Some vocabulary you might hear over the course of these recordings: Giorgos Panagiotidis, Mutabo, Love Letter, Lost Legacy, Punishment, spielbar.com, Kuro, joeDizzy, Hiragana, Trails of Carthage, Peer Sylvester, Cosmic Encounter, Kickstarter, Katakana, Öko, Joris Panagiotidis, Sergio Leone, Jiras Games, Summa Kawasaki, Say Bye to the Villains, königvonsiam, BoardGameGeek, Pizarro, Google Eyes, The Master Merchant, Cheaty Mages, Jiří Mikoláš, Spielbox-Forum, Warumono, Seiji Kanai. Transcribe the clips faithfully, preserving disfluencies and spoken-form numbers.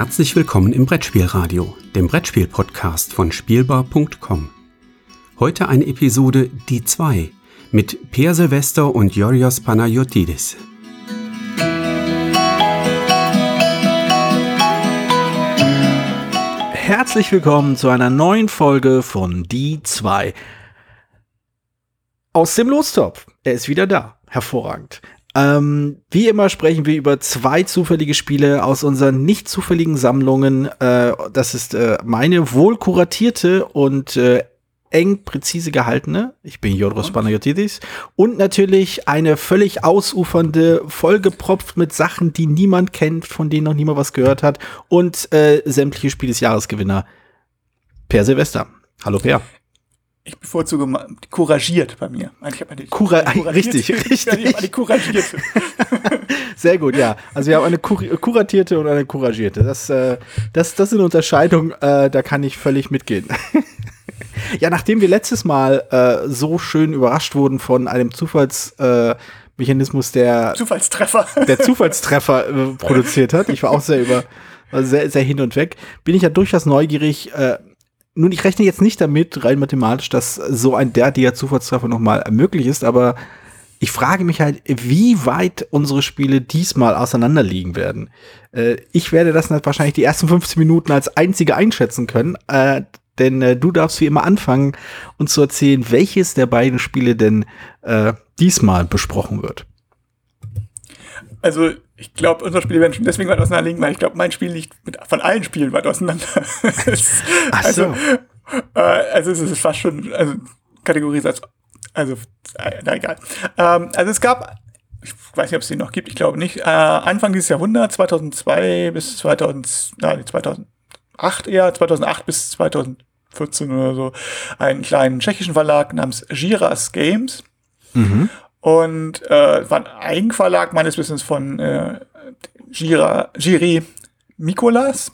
Herzlich willkommen im Brettspielradio, dem Brettspiel-Podcast von spielbar punkt com. Heute eine Episode Die zwei mit Peer Sylvester und Giorgos Panagiotidis. Herzlich willkommen zu einer neuen Folge von Die zwei. Aus dem Lostopf. Er ist wieder da. Hervorragend. Ähm, wie immer sprechen wir über zwei zufällige Spiele aus unseren nicht zufälligen Sammlungen. Äh, das ist äh, meine wohl kuratierte und äh, eng präzise gehaltene. Ich bin Joris Panagiotidis. Und natürlich eine völlig ausufernde, vollgepropft mit Sachen, die niemand kennt, von denen noch niemand was gehört hat. Und äh, sämtliche Spiel des Jahresgewinner. Peer Sylvester. Hallo Peer. Ich bevorzuge ma- couragiert bei mir. Ich habe eine Kura- couragiert. Richtig, richtig. Ich habe eine couragierte. Sehr gut, ja. Also wir haben eine kur- kuratierte und eine couragierte. Das, äh, das, das ist eine Unterscheidung, äh, da kann ich völlig mitgehen. Ja, nachdem wir letztes Mal äh, so schön überrascht wurden von einem Zufalls... Äh, Mechanismus, der Zufallstreffer, der Zufallstreffer äh, produziert hat. Ich war auch sehr über, also sehr, sehr hin und weg. Bin ich ja durchaus neugierig, äh, nun, ich rechne jetzt nicht damit, rein mathematisch, dass so ein derartiger Zufallstreffer nochmal möglich ist, aber ich frage mich halt, wie weit unsere Spiele diesmal auseinander liegen werden. Äh, ich werde das halt wahrscheinlich die ersten fünfzehn Minuten als einzige einschätzen können, äh, denn äh, du darfst wie immer anfangen, uns zu erzählen, welches der beiden Spiele denn äh, diesmal besprochen wird. Also, ich glaube, unsere Spiele werden schon deswegen weit auseinander liegen, weil ich glaube, mein Spiel liegt mit, von allen Spielen weit auseinander. Ach so. Also, äh, also es ist fast schon, also Kategorie, also, also äh, na egal. Ähm, also es gab, ich weiß nicht, ob es den noch gibt, ich glaube nicht, äh, Anfang dieses Jahrhunderts, zweitausendzwei bis zweitausend, nein, zweitausendacht eher, zweitausendacht bis zweitausendvierzehn oder so, einen kleinen tschechischen Verlag namens Jiras Games. Mhm. Und äh, war ein Eigenverlag meines Wissens von äh, Jira, Jiří Mikoláš.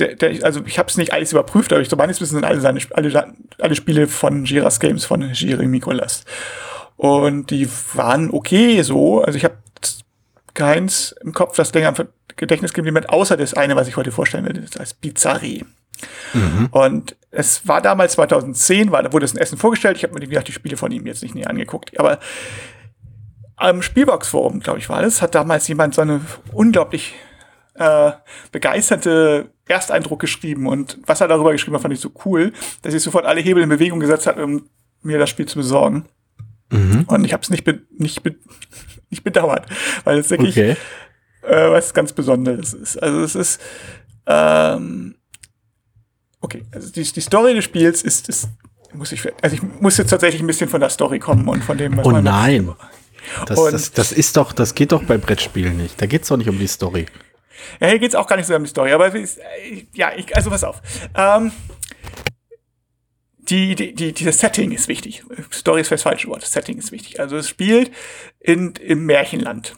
Der, der, also ich habe es nicht alles überprüft, aber ich, so meines Wissens sind alle, seine, alle, alle Spiele von Jiras Games von Jiří Mikoláš. Und die waren okay so. Also ich habe keins im Kopf, das länger im Gedächtnis geblieben hat, außer das eine, was ich heute vorstellen werde, das heißt Pizarro. Mhm. Und es war damals zweitausendzehn, war, wurde es in Essen vorgestellt. Ich habe mir gedacht, die Spiele von ihm jetzt nicht näher angeguckt. Aber am Spielbox-Forum, glaube ich, war das, hat damals jemand so eine unglaublich äh, begeisterte Ersteindruck geschrieben. Und was er darüber geschrieben hat, fand ich so cool, dass ich sofort alle Hebel in Bewegung gesetzt habe, um mir das Spiel zu besorgen. Mhm. Und ich habe es nicht, be- nicht, be- nicht bedauert, weil es wirklich okay. äh, was ganz Besonderes ist. Also es ist... Ähm, Okay, also die, die Story des Spiels ist, ist muss ich, also ich muss jetzt tatsächlich ein bisschen von der Story kommen und von dem, was oh man... Oh nein, das, und das, das ist doch, das geht doch bei Brettspielen nicht, da geht's doch nicht um die Story. Ja, hier geht's auch gar nicht so um die Story, aber ist, ja, ich, also pass auf. Ähm, die, die, die, dieses Setting ist wichtig, Story ist das falsche Wort, das Setting ist wichtig. Also es spielt in, im Märchenland.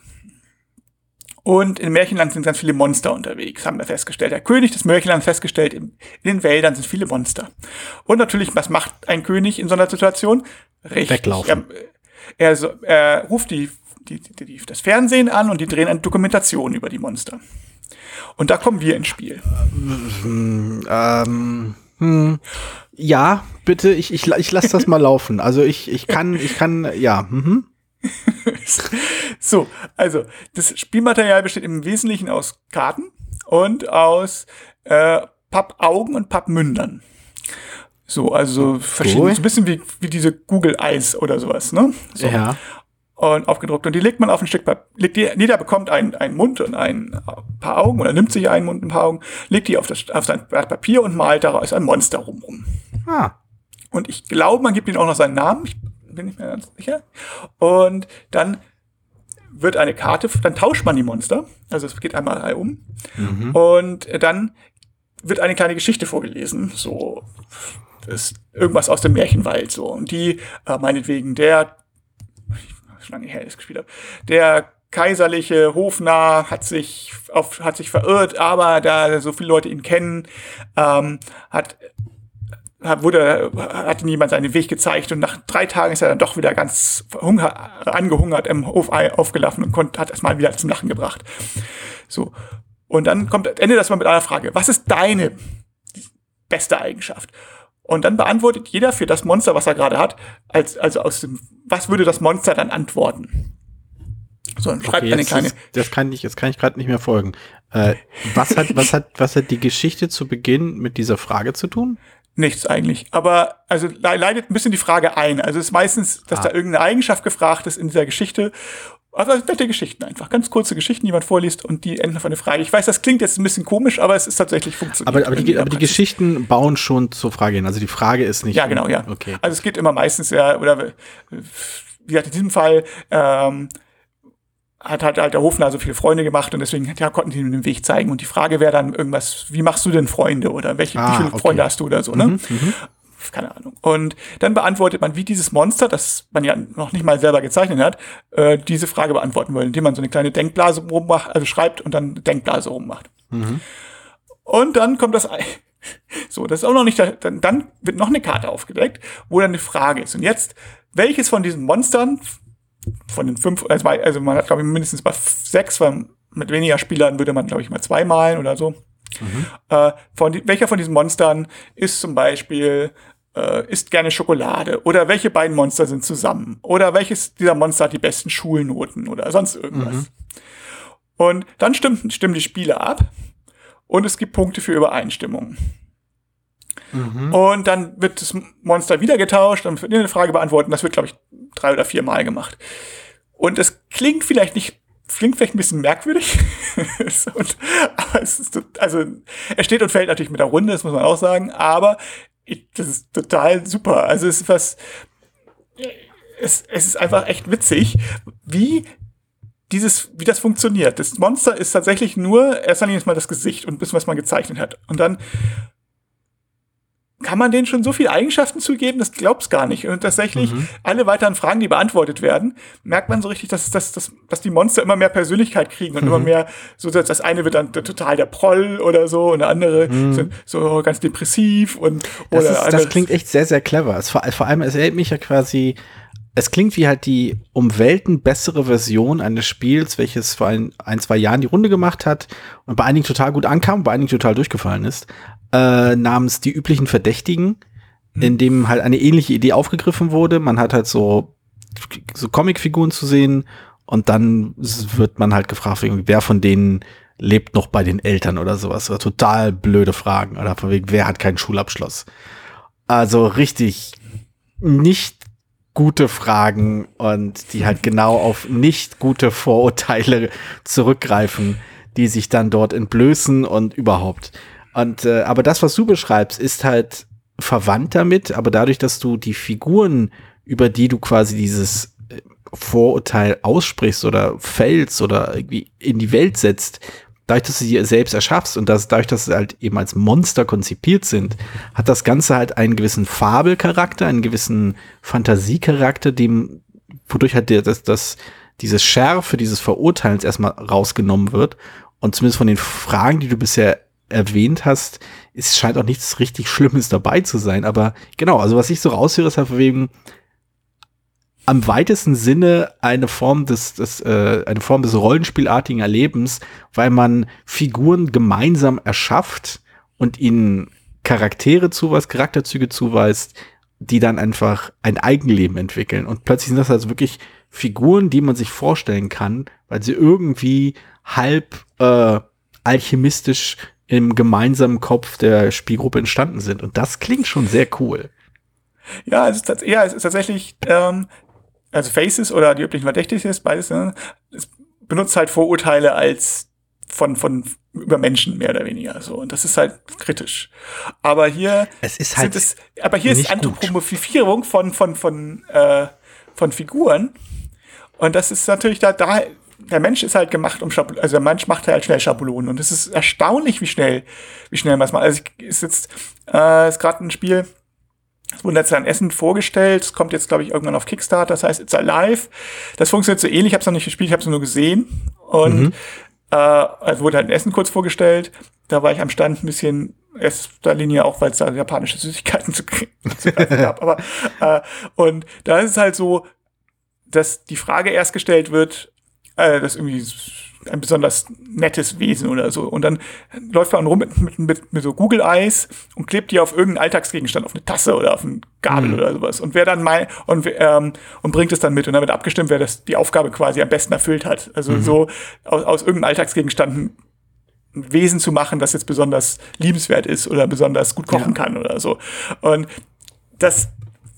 Und in Märchenland sind ganz viele Monster unterwegs, haben wir festgestellt. Der König des Märchenlands festgestellt, in den Wäldern sind viele Monster. Und natürlich, was macht ein König in so einer Situation? Richtig. Weglaufen. Er, er, so, er ruft die, die, die, die, das Fernsehen an und die drehen eine Dokumentation über die Monster. Und da kommen wir ins Spiel. Ähm, ähm, hm. Ja, bitte, ich, ich, ich lasse das mal laufen. Also ich, ich kann, ich kann, ja, mhm. So, also das Spielmaterial besteht im Wesentlichen aus Karten und aus äh, Pappaugen und Pappmündern. So, also verschiedene, cool. So ein bisschen wie, wie diese Google Eyes oder sowas, ne? So. Ja. Und aufgedruckt. Und die legt man auf ein Stück Papier. Jeder bekommt einen, einen Mund und ein paar Augen oder nimmt sich einen Mund und ein paar Augen, legt die auf, das, auf sein Papier und malt daraus ein Monster rum. Ah. Und ich glaube, man gibt ihnen auch noch seinen Namen. Ich bin nicht mehr ganz sicher. Und dann wird eine Karte, dann tauscht man die Monster. Also es geht einmal um. Mhm. Und dann wird eine kleine Geschichte vorgelesen. So ist irgendwas aus dem Märchenwald. So. Und die, äh, meinetwegen, der, schon lange her, das gespielt habe, der kaiserliche Hofnarr hat sich auf, hat sich verirrt, aber da so viele Leute ihn kennen, ähm, hat wurde, hat ihm jemand seinen Weg gezeigt und nach drei Tagen ist er dann doch wieder ganz hunger, angehungert im Hof aufgelaufen und konnte, hat erstmal wieder zum Lachen gebracht. So. Und dann kommt Ende das mal mit einer Frage. Was ist deine beste Eigenschaft? Und dann beantwortet jeder für das Monster, was er gerade hat, als, also aus dem, was würde das Monster dann antworten? So, dann schreibt okay, eine kleine. Ist, das kann ich, jetzt kann ich gerade nicht mehr folgen. Äh, was hat, was hat, was hat die Geschichte zu Beginn mit dieser Frage zu tun? Nichts eigentlich. Aber, also, le- leitet ein bisschen die Frage ein. Also, es ist meistens, dass ah. da irgendeine Eigenschaft gefragt ist in dieser Geschichte. Also, nette Geschichten einfach. Ganz kurze Geschichten, die man vorliest und die enden auf eine Frage. Ich weiß, das klingt jetzt ein bisschen komisch, aber es ist tatsächlich funktioniert. Aber, aber, die, aber die Geschichten bauen schon zur Frage hin. Also, die Frage ist nicht. Ja, genau, ja. Okay. Also, es geht immer meistens, ja, oder, wie gesagt, in diesem Fall, ähm, hat halt, halt der Hofner so viele Freunde gemacht und deswegen ja, konnten die ihm den Weg zeigen. Und die Frage wäre dann irgendwas, wie machst du denn Freunde oder welche ah, wie viele okay. Freunde hast du oder so, ne? Mhm, mhm. Keine Ahnung. Und dann beantwortet man, wie dieses Monster, das man ja noch nicht mal selber gezeichnet hat, äh, diese Frage beantworten will, indem man so eine kleine Denkblase rummacht, also schreibt und dann eine Denkblase rummacht. Mhm. Und dann kommt das Ei. So, das ist auch noch nicht, da, dann, dann wird noch eine Karte aufgedeckt, wo dann eine Frage ist. Und jetzt, welches von diesen Monstern von den fünf, also man hat, glaube ich, mindestens mal sechs, weil mit weniger Spielern würde man, glaube ich, mal zwei malen oder so. Mhm. Äh, von die, welcher von diesen Monstern ist zum Beispiel, äh, isst gerne Schokolade? Oder welche beiden Monster sind zusammen? Oder welches dieser Monster hat die besten Schulnoten oder sonst irgendwas? Mhm. Und dann stimmen, stimmen die Spieler ab und es gibt Punkte für Übereinstimmung. Mhm. Und dann wird das Monster wieder getauscht und eine Frage beantworten. Das wird, glaube ich, drei oder vier Mal gemacht. Und es klingt vielleicht nicht, klingt vielleicht ein bisschen merkwürdig. und, aber es ist, also, es steht und fällt natürlich mit der Runde, das muss man auch sagen. Aber ich, das ist total super. Also, es ist was, es, es ist einfach echt witzig, wie dieses, wie das funktioniert. Das Monster ist tatsächlich nur, erst mal das Gesicht und ein bisschen, was man gezeichnet hat. Und dann, kann man denen schon so viele Eigenschaften zugeben, das glaubt's gar nicht. Und tatsächlich, mhm. alle weiteren Fragen, die beantwortet werden, merkt man so richtig, dass, dass, dass, dass die Monster immer mehr Persönlichkeit kriegen und mhm. immer mehr, so dass das eine wird dann total der Proll oder so und der andere mhm. so, so ganz depressiv und oder das, ist, das klingt echt sehr, sehr clever. Es, vor, vor allem, es erinnert mich ja quasi, es klingt wie halt die um Welten bessere Version eines Spiels, welches vor ein, ein, zwei Jahren die Runde gemacht hat und bei einigen total gut ankam, bei einigen total durchgefallen ist. Äh, namens Die üblichen Verdächtigen, mhm. in dem halt eine ähnliche Idee aufgegriffen wurde. Man hat halt so, so Comicfiguren zu sehen und dann wird man halt gefragt, wer von denen lebt noch bei den Eltern oder sowas. Oder total blöde Fragen. Oder von wegen, wer hat keinen Schulabschluss? Also richtig nicht gute Fragen und die halt genau auf nicht gute Vorurteile zurückgreifen, die sich dann dort entblößen und überhaupt. Und äh, aber das, was du beschreibst, ist halt verwandt damit, aber dadurch, dass du die Figuren, über die du quasi dieses äh, Vorurteil aussprichst oder fällst oder irgendwie in die Welt setzt, dadurch, dass du sie selbst erschaffst und dass, dadurch, dass sie halt eben als Monster konzipiert sind, hat das Ganze halt einen gewissen Fabelcharakter, einen gewissen Fantasiecharakter, dem, wodurch halt das, das, dieses Schärfe, dieses Verurteilens erstmal rausgenommen wird. Und zumindest von den Fragen, die du bisher erwähnt hast, es scheint auch nichts richtig Schlimmes dabei zu sein, aber genau, also was ich so raushöre, ist halt wegen am weitesten Sinne eine Form des, des äh, eine Form des rollenspielartigen Erlebens, weil man Figuren gemeinsam erschafft und ihnen Charaktere zuweist, Charakterzüge zuweist, die dann einfach ein Eigenleben entwickeln und plötzlich sind das also wirklich Figuren, die man sich vorstellen kann, weil sie irgendwie halb äh, alchemistisch im gemeinsamen Kopf der Spielgruppe entstanden sind. Und das klingt schon sehr cool. Ja, es ist, tats- ja, es ist tatsächlich, ähm, also Faces oder die üblichen Verdächtigen, beides, ne? Es benutzt halt Vorurteile als von, von über Menschen mehr oder weniger. So. Und das ist halt kritisch. Aber hier es ist halt es, aber hier ist Anthropomorphisierung von, von, von, äh, von Figuren. Und das ist natürlich da, da der Mensch ist halt gemacht, um Schablonen, also der Mensch macht halt schnell Schablonen und es ist erstaunlich, wie schnell, wie schnell man es macht. Also ich, ist jetzt, äh, ist gerade ein Spiel, das wurde jetzt an Essen vorgestellt, es kommt jetzt, glaube ich, irgendwann auf Kickstarter, das heißt It's Alive. Das funktioniert so ähnlich, ich habe es noch nicht gespielt, ich habe es nur gesehen und mhm. äh, also wurde halt in Essen kurz vorgestellt, da war ich am Stand ein bisschen erster Linie auch, weil es da japanische Süßigkeiten zu kriegen gab, aber äh, und da ist es halt so, dass die Frage erst gestellt wird, also das irgendwie ein besonders nettes Wesen oder so. Und dann läuft man rum mit, mit, mit, mit so Google Eyes und klebt die auf irgendeinen Alltagsgegenstand, auf eine Tasse oder auf eine Gabel mhm. oder sowas. Und wer dann mal und, ähm, und bringt es dann mit, und dann wird abgestimmt, wer das die Aufgabe quasi am besten erfüllt hat. Also mhm. so aus, aus irgendeinem Alltagsgegenstand ein Wesen zu machen, das jetzt besonders liebenswert ist oder besonders gut kochen ja. kann oder so. Und das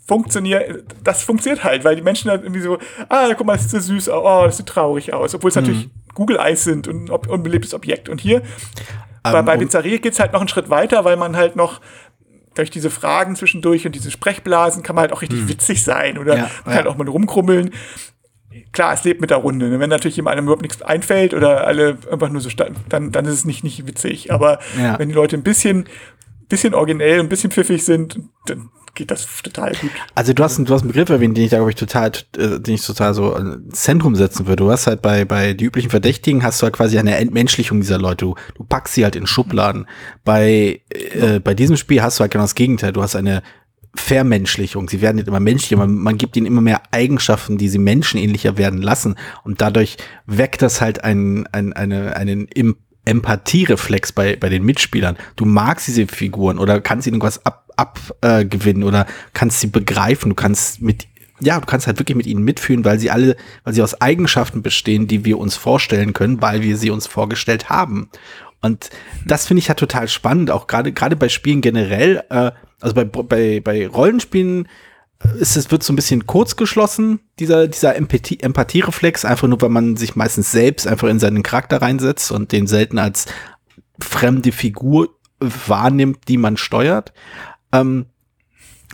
funktioniert, das funktioniert halt, weil die Menschen dann irgendwie so, ah, guck mal, das sieht so süß aus, oh, das sieht traurig aus, obwohl es mhm. natürlich Google Eyes sind und ein ob- unbelebtes Objekt. Und hier, um, bei, bei Pizarro geht's halt noch einen Schritt weiter, weil man halt noch durch diese Fragen zwischendurch und diese Sprechblasen kann man halt auch richtig mhm. witzig sein oder ja, kann ja. halt auch mal rumkrummeln. Klar, es lebt mit der Runde. Wenn natürlich jemandem überhaupt nichts einfällt oder alle einfach nur so, sta- dann, dann ist es nicht, nicht witzig. Aber ja. wenn die Leute ein bisschen, bisschen originell, ein bisschen pfiffig sind, dann geht das total gut. Also du hast, du hast einen Begriff erwähnt, den ich da, glaube ich, total, äh, den ich total so ins Zentrum setzen würde. Du hast halt bei, bei die üblichen Verdächtigen hast du halt quasi eine Entmenschlichung dieser Leute. Du, du packst sie halt in Schubladen. Bei, äh, bei diesem Spiel hast du halt genau das Gegenteil. Du hast eine Vermenschlichung. Sie werden jetzt immer menschlicher. Man, man gibt ihnen immer mehr Eigenschaften, die sie menschenähnlicher werden lassen. Und dadurch weckt das halt einen, einen, einen, einen Imp- Empathiereflex bei, bei den Mitspielern. Du magst diese Figuren oder kannst ihnen was ab abgewinnen äh, oder kannst sie begreifen. Du kannst mit, ja, du kannst halt wirklich mit ihnen mitfühlen, weil sie alle, weil sie aus Eigenschaften bestehen, die wir uns vorstellen können, weil wir sie uns vorgestellt haben. Und das finde ich ja halt total spannend, auch gerade gerade bei Spielen generell. Äh, also bei bei bei Rollenspielen ist es wird so ein bisschen kurz geschlossen, dieser dieser Empathie, Empathiereflex, einfach nur, weil man sich meistens selbst einfach in seinen Charakter reinsetzt und den selten als fremde Figur wahrnimmt, die man steuert. Ähm,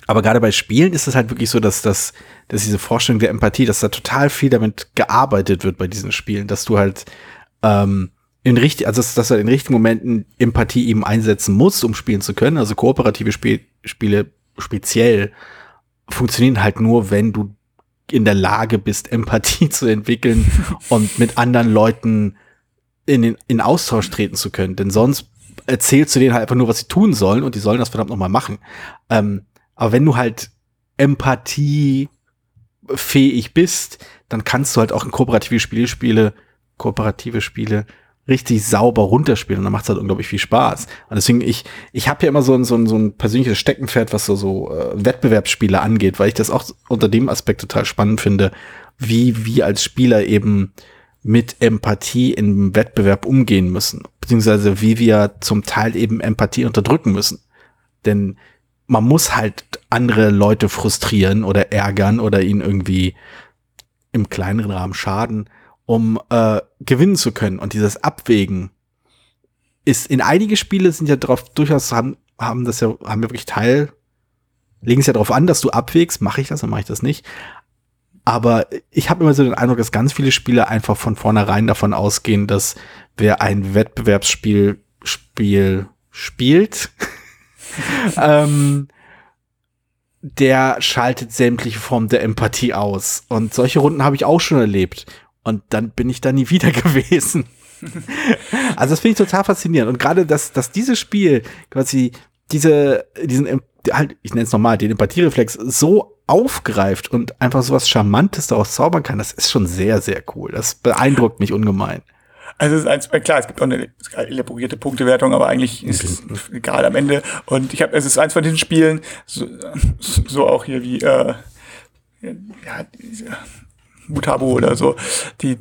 aber gerade bei Spielen ist es halt wirklich so, dass, dass, dass diese Vorstellung der Empathie, dass da total viel damit gearbeitet wird bei diesen Spielen, dass du halt ähm, in richtig, also dass, dass du in richtigen Momenten Empathie eben einsetzen musst, um spielen zu können. Also kooperative Spiel, Spiele speziell funktionieren halt nur, wenn du in der Lage bist, Empathie zu entwickeln und mit anderen Leuten in den, in Austausch treten zu können. Denn sonst erzählst du denen halt einfach nur, was sie tun sollen, und die sollen das verdammt nochmal machen. Ähm, aber wenn du halt empathiefähig bist, dann kannst du halt auch in kooperative Spiele, Spiele, kooperative Spiele richtig sauber runterspielen, und dann macht es halt unglaublich viel Spaß. Und deswegen, ich, ich habe ja immer so ein, so ein, so ein persönliches Steckenpferd, was so, so äh, Wettbewerbsspiele angeht, weil ich das auch unter dem Aspekt total spannend finde, wie wir als Spieler eben mit Empathie im Wettbewerb umgehen müssen, beziehungsweise wie wir zum Teil eben Empathie unterdrücken müssen. Denn man muss halt andere Leute frustrieren oder ärgern oder ihnen irgendwie im kleineren Rahmen schaden, um äh, gewinnen zu können. Und dieses Abwägen ist, in einige Spiele sind ja drauf durchaus, haben, haben das ja, haben wirklich Teil, legen es ja darauf an, dass du abwägst, mache ich das oder mache ich das nicht. Aber ich habe immer so den Eindruck, dass ganz viele Spieler einfach von vornherein davon ausgehen, dass wer ein Wettbewerbsspiel Spiel spielt, ähm, der schaltet sämtliche Formen der Empathie aus. Und solche Runden habe ich auch schon erlebt. Und dann bin ich da nie wieder gewesen. Also das finde ich total faszinierend. Und gerade, dass, dass dieses Spiel quasi diese, diesen, halt, ich nenne es nochmal, den Empathiereflex so aufgreift und einfach sowas Charmantes daraus zaubern kann, das ist schon sehr, sehr cool. Das beeindruckt mich ungemein. Also es ist eins, klar, es gibt auch eine elaborierte Punktewertung, aber eigentlich ist es egal am Ende. Und ich habe, es ist eins von diesen Spielen, so, so auch hier wie äh, ja, Mutabo oder so, die,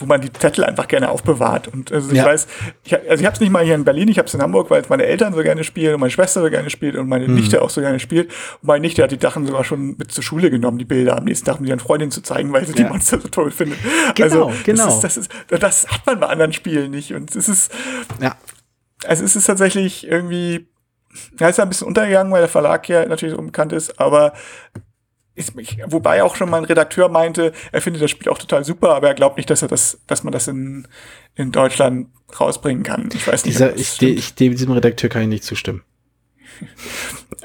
wo man die Zettel einfach gerne aufbewahrt. Und also ich ja. weiß, ich, also ich habe es nicht mal hier in Berlin, ich habe es in Hamburg, weil es meine Eltern so gerne spielen und meine Schwester so gerne spielt und meine mhm. Nichte auch so gerne spielt. Und meine Nichte hat die Sachen sogar schon mit zur Schule genommen, die Bilder am nächsten Tag, um die an Freundin zu zeigen, weil sie ja. die Monster so toll findet. Genau, also, genau. Das, ist, das, ist, das hat man bei anderen Spielen nicht. Und es ist, ja. also es ist tatsächlich irgendwie, ja, es ist ein bisschen untergegangen, weil der Verlag ja natürlich so bekannt ist, aber Ist, wobei auch schon mal ein Redakteur meinte, er findet das Spiel auch total super, aber er glaubt nicht, dass er das, dass man das in, in Deutschland rausbringen kann. Ich weiß nicht. Dieser, ich, de, ich de, diesem Redakteur kann ich nicht zustimmen.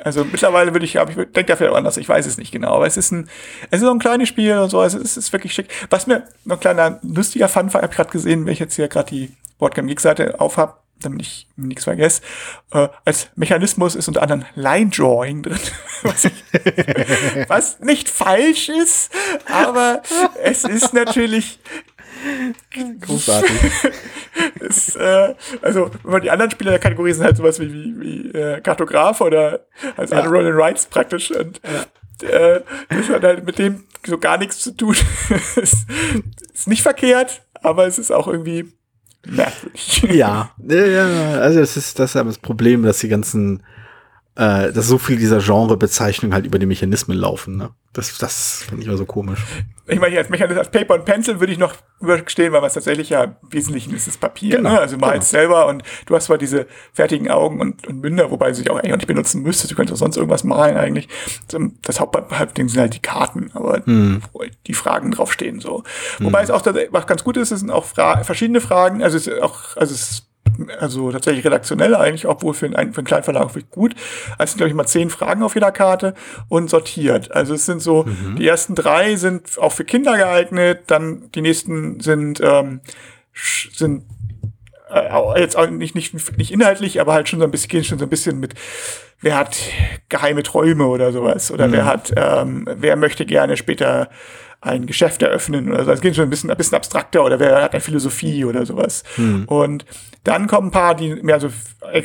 Also mittlerweile würde ich, aber ich denke da vielleicht anders, ich weiß es nicht genau, aber es ist ein, es ist so ein kleines Spiel und so, also es ist wirklich schick. Was mir noch ein kleiner lustiger Funfact, hab ich gerade gesehen, wenn ich jetzt hier gerade die BoardGameGeek-Seite aufhab, damit ich nichts vergesse, äh, als Mechanismus ist unter anderem Line-Drawing drin, was, ich, was nicht falsch ist, aber es ist natürlich Großartig. Ist, äh, also, wenn man die anderen Spieler der Kategorie sind halt sowas wie, wie, wie äh, Kartograf oder also ja. Roll and Rides praktisch. Und ja. äh, das hat halt mit dem so gar nichts zu tun. ist, ist nicht verkehrt, aber es ist auch irgendwie merkwürdig. Ja. ja, also das ist das ist aber das Problem, dass die ganzen Äh, dass so viel dieser Genrebezeichnungen halt über die Mechanismen laufen. Ne? Das, das finde ich immer so komisch. Ich meine, als Mechanismus, als Paper und Pencil würde ich noch überstehen, weil was tatsächlich ja im Wesentlichen ist, ist Papier. Genau, ne? Also mal genau. selber und du hast zwar diese fertigen Augen und, und Münder, wobei du sie auch eigentlich auch nicht benutzen müsstest. Du könntest auch sonst irgendwas malen eigentlich. Das Hauptding sind halt die Karten, aber hm. die Fragen draufstehen so. Wobei hm. es auch was ganz gut ist, es sind auch Fra- verschiedene Fragen, also es ist auch, also es ist also tatsächlich redaktionell eigentlich, obwohl für einen, für einen kleinen Verlag wirklich gut. Also sind, glaube ich, mal zehn Fragen auf jeder Karte und sortiert. Also es sind so, mhm. die ersten drei sind auch für Kinder geeignet, dann die nächsten sind, ähm, sind äh, jetzt auch nicht, nicht, nicht inhaltlich, aber halt schon so ein bisschen, gehen schon so ein bisschen mit, wer hat geheime Träume oder sowas, oder mhm. wer hat, ähm, wer möchte gerne später ein Geschäft eröffnen oder so. Es geht schon ein bisschen, ein bisschen abstrakter oder wer hat eine Philosophie oder sowas. Hm. Und dann kommen ein paar, die mehr so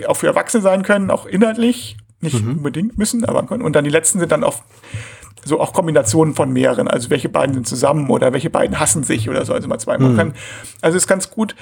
auch für Erwachsene sein können, auch inhaltlich, nicht mhm. unbedingt müssen, aber können. Und dann die letzten sind dann auch so auch Kombinationen von mehreren. Also welche beiden sind zusammen oder welche beiden hassen sich oder so. Also mal zweimal mhm. können. Also ist ganz gut,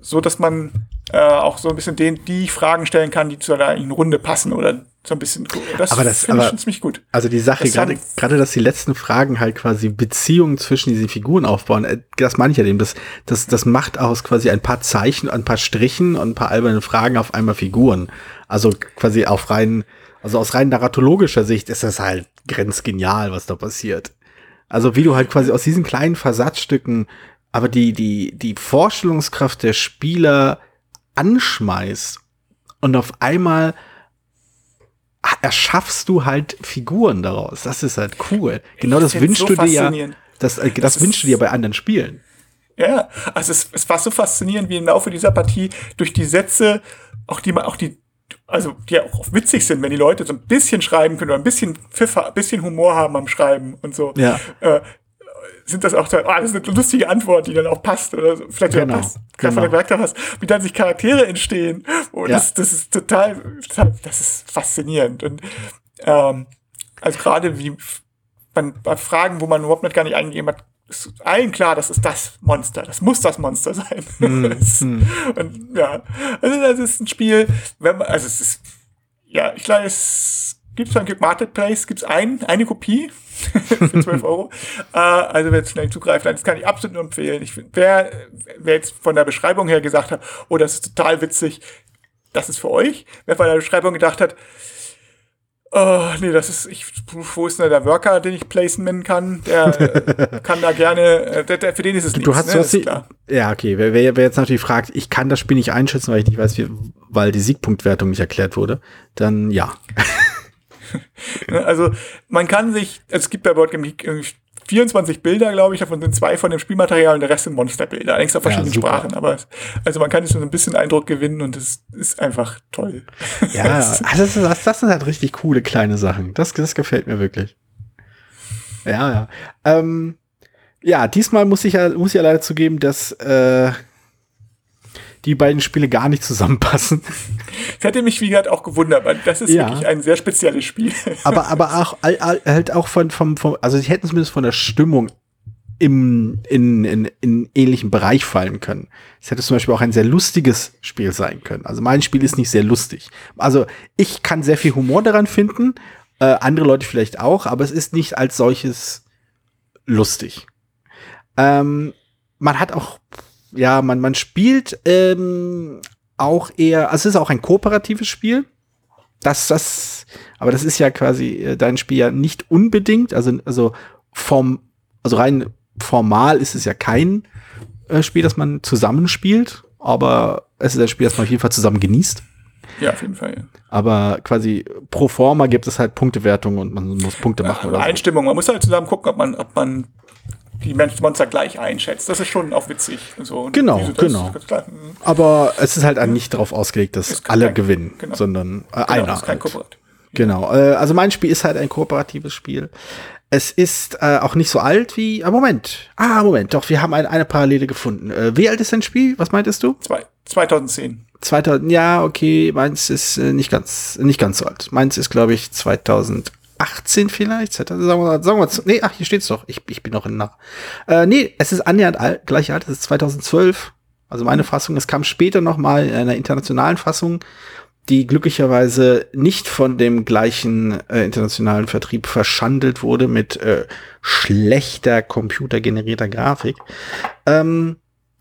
so dass man äh, auch so ein bisschen den, die Fragen stellen kann, die zu einer Runde passen oder so ein bisschen. Das, das finde ich schon ziemlich gut. Also die Sache, das gerade, gerade, dass die letzten Fragen halt quasi Beziehungen zwischen diesen Figuren aufbauen, das meine ich ja eben, das, das, das macht aus quasi ein paar Zeichen, ein paar Strichen und ein paar albernen Fragen auf einmal Figuren. Also quasi auf rein, also aus rein narratologischer Sicht ist das halt grenzgenial, was da passiert. Also wie du halt quasi aus diesen kleinen Versatzstücken aber die, die, die Vorstellungskraft der Spieler anschmeißt und auf einmal erschaffst du halt Figuren daraus. Das ist halt cool. Genau das wünschst so du dir ja. Das, das, das wünschst du dir bei anderen Spielen. Ja, also es, es war so faszinierend, wie im Laufe dieser Partie durch die Sätze, auch die man, auch die, also die auch witzig sind, wenn die Leute so ein bisschen schreiben können oder ein bisschen Pfiff, ein bisschen Humor haben am Schreiben und so. Ja. Äh, sind das auch, oh, das ist eine lustige Antwort, die dann auch passt oder so. Vielleicht genau, passt, gerade genau. von der Charakter passt, wie dann sich Charaktere entstehen. Und ja. das, das ist total, total, das ist faszinierend. Und ähm, also gerade wie man bei Fragen, wo man überhaupt nicht gar nicht eingegeben hat, ist allen klar, das ist das Monster, das muss das Monster sein. Mm. Und ja, also das ist ein Spiel, wenn man, also es ist, ja, ich glaube, es gibt es beim Marketplace, gibt es ein, eine Kopie für zwölf Euro. uh, also wer jetzt schnell zugreift, das kann ich absolut nur empfehlen. Ich find, wer, wer jetzt von der Beschreibung her gesagt hat, oh, das ist total witzig, das ist für euch. Wer von der Beschreibung gedacht hat, oh, nee, das ist, ich, wo ist denn der Worker, den ich placen kann? Der äh, kann da gerne, äh, der, der, für den ist es nichts. Du hast ne? so das die, klar. Ja, okay, wer, wer jetzt natürlich fragt, ich kann das Spiel nicht einschätzen, weil ich nicht weiß, wie, weil die Siegpunktwertung nicht erklärt wurde, dann ja. Also man kann sich, es gibt bei BoardGameGeek vierundzwanzig Bilder, glaube ich, davon sind zwei von dem Spielmaterial und der Rest sind Monsterbilder, allerdings auf verschiedenen ja, Sprachen, aber also man kann sich so ein bisschen Eindruck gewinnen und es ist einfach toll. Ja, das, also das, das sind halt richtig coole kleine Sachen, das, das gefällt mir wirklich. Ja, ja. Ähm, ja, diesmal muss ich ja, muss ich ja leider zugeben, dass äh, die beiden Spiele gar nicht zusammenpassen. Das hätte mich, wie gesagt, auch gewundert, weil das ist ja. wirklich ein sehr spezielles Spiel. Aber, aber auch, halt auch von, vom, vom, also sie hätten zumindest von der Stimmung im, in, in, in ähnlichen Bereich fallen können. Es hätte zum Beispiel auch ein sehr lustiges Spiel sein können. Also mein Spiel ist nicht sehr lustig. Also ich kann sehr viel Humor daran finden, äh, andere Leute vielleicht auch, aber es ist nicht als solches lustig. Ähm, man hat auch Ja, man, man spielt ähm, auch eher, also es ist auch ein kooperatives Spiel. Das, das, aber das ist ja quasi äh, dein Spiel ja nicht unbedingt, also, also vom, also rein formal ist es ja kein äh, Spiel, das man zusammenspielt, aber es ist ein Spiel, das man auf jeden Fall zusammen genießt. Ja, auf jeden Fall. Ja. Aber quasi pro forma gibt es halt Punktewertungen und man muss Punkte machen. Ja, oder Einstimmung, so. Man muss halt zusammen gucken, ob man, ob man die Monster gleich einschätzt. Das ist schon auch witzig. So, genau, so, genau. Aber es ist halt nicht darauf ausgelegt, dass alle kein, gewinnen, genau. sondern äh, genau, einer. Ist kein halt. Genau. Äh, also mein Spiel ist halt ein kooperatives Spiel. Es ist äh, auch nicht so alt wie... Ah, Moment. Ah, Moment. Doch, wir haben ein, eine Parallele gefunden. Äh, wie alt ist dein Spiel? Was meintest du? Zwei, zweitausendzehn. zweitausend, ja, okay. Meins ist äh, nicht ganz nicht ganz so alt. Meins ist, glaube ich, zweitausendachtzehn vielleicht. Sagen wir, sagen wir, nee, ach, hier steht's doch. Ich, ich bin noch in Narr. Äh, nee, es ist annähernd alt, gleich alt. Es ist zweitausendzwölf. Also meine Fassung. Es kam später noch mal in einer internationalen Fassung, die glücklicherweise nicht von dem gleichen äh, internationalen Vertrieb verschandelt wurde mit äh, schlechter computergenerierter Grafik. Ähm,